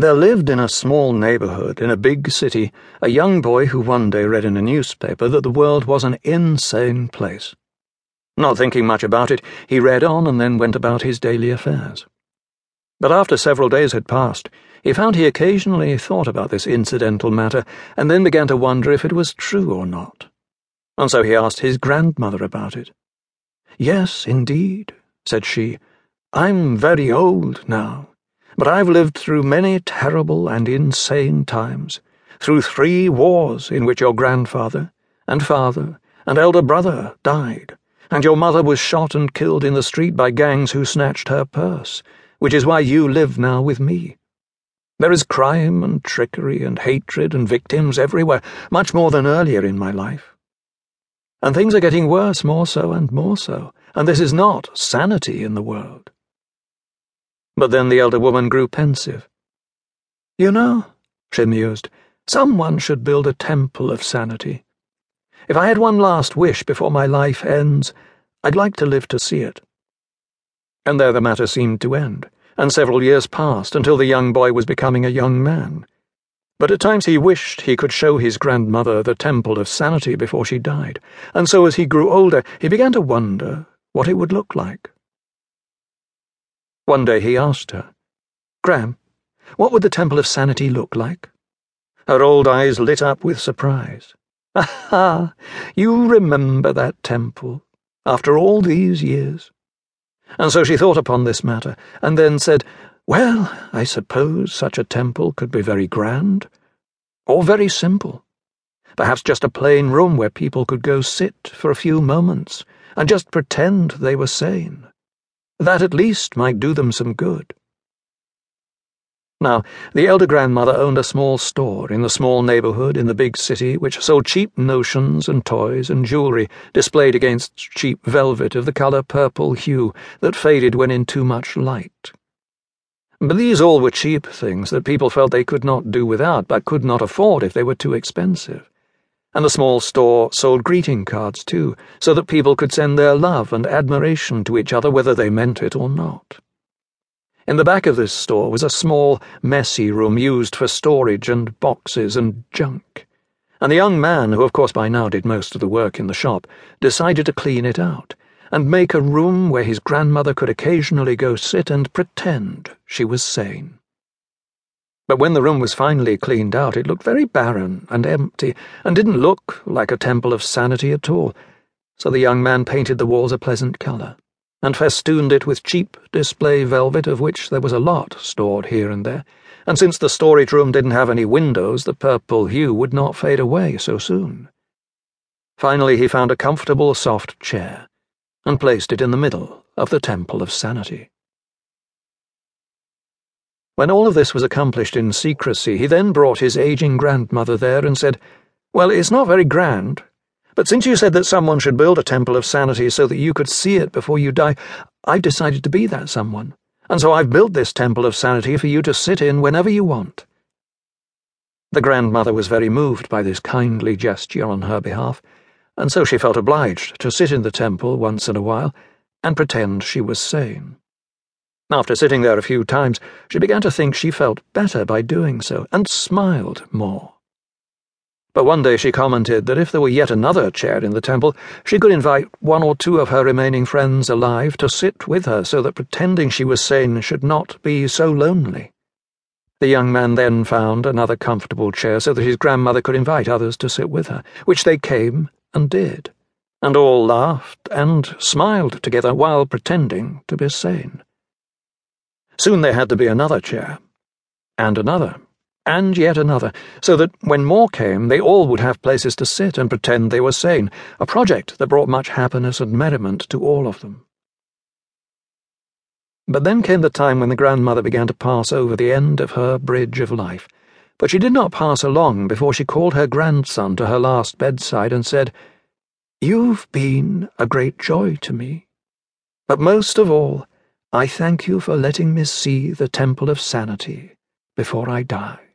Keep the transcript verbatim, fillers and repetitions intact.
There lived in a small neighborhood in a big city a young boy who one day read in a newspaper that the world was an insane place. Not thinking much about it, he read on and then went about his daily affairs. But after several days had passed, he found he occasionally thought about this incidental matter and then began to wonder if it was true or not. And so he asked his grandmother about it. "Yes, indeed," said she, "I'm very old now. But I've lived through many terrible and insane times, through three wars in which your grandfather and father and elder brother died, and your mother was shot and killed in the street by gangs who snatched her purse, which is why you live now with me. There is crime and trickery and hatred and victims everywhere, much more than earlier in my life. And things are getting worse, more so and more so, and this is not sanity in the world." But then the elder woman grew pensive. "You know," she mused, "someone should build a temple of sanity. If I had one last wish before my life ends, I'd like to live to see it." And there the matter seemed to end, and several years passed until the young boy was becoming a young man. But at times he wished he could show his grandmother the temple of sanity before she died, and so as he grew older, he began to wonder what it would look like. One day he asked her, "Gram, what would the Temple of Sanity look like?" Her old eyes lit up with surprise. "Aha! You remember that temple, after all these years." And so she thought upon this matter, and then said, "Well, I suppose such a temple could be very grand, or very simple. Perhaps just a plain room where people could go sit for a few moments, and just pretend they were sane. That at least might do them some good." Now, the elder grandmother owned a small store in the small neighborhood in the big city which sold cheap notions and toys and jewelry displayed against cheap velvet of the color purple hue that faded when in too much light. But these all were cheap things that people felt they could not do without but could not afford if they were too expensive. And the small store sold greeting cards too, so that people could send their love and admiration to each other whether they meant it or not. In the back of this store was a small, messy room used for storage and boxes and junk, and the young man, who of course by now did most of the work in the shop, decided to clean it out and make a room where his grandmother could occasionally go sit and pretend she was sane. But when the room was finally cleaned out, it looked very barren and empty, and didn't look like a temple of sanity at all. So the young man painted the walls a pleasant colour, and festooned it with cheap display velvet, of which there was a lot stored here and there, and since the storage room didn't have any windows, the purple hue would not fade away so soon. Finally he found a comfortable soft chair, and placed it in the middle of the temple of sanity. When all of this was accomplished in secrecy, he then brought his aging grandmother there and said, "Well, it's not very grand, but since you said that someone should build a temple of sanity so that you could see it before you die, I've decided to be that someone, and so I've built this temple of sanity for you to sit in whenever you want." The grandmother was very moved by this kindly gesture on her behalf, and so she felt obliged to sit in the temple once in a while and pretend she was sane. After sitting there a few times, she began to think she felt better by doing so, and smiled more. But one day she commented that if there were yet another chair in the temple, she could invite one or two of her remaining friends alive to sit with her so that pretending she was sane should not be so lonely. The young man then found another comfortable chair so that his grandmother could invite others to sit with her, which they came and did, and all laughed and smiled together while pretending to be sane. Soon there had to be another chair, and another, and yet another, so that when more came, they all would have places to sit and pretend they were sane, a project that brought much happiness and merriment to all of them. But then came the time when the grandmother began to pass over the end of her bridge of life, but she did not pass along before she called her grandson to her last bedside and said, "You've been a great joy to me, but most of all, I thank you for letting me see the Temple of Sanity before I die."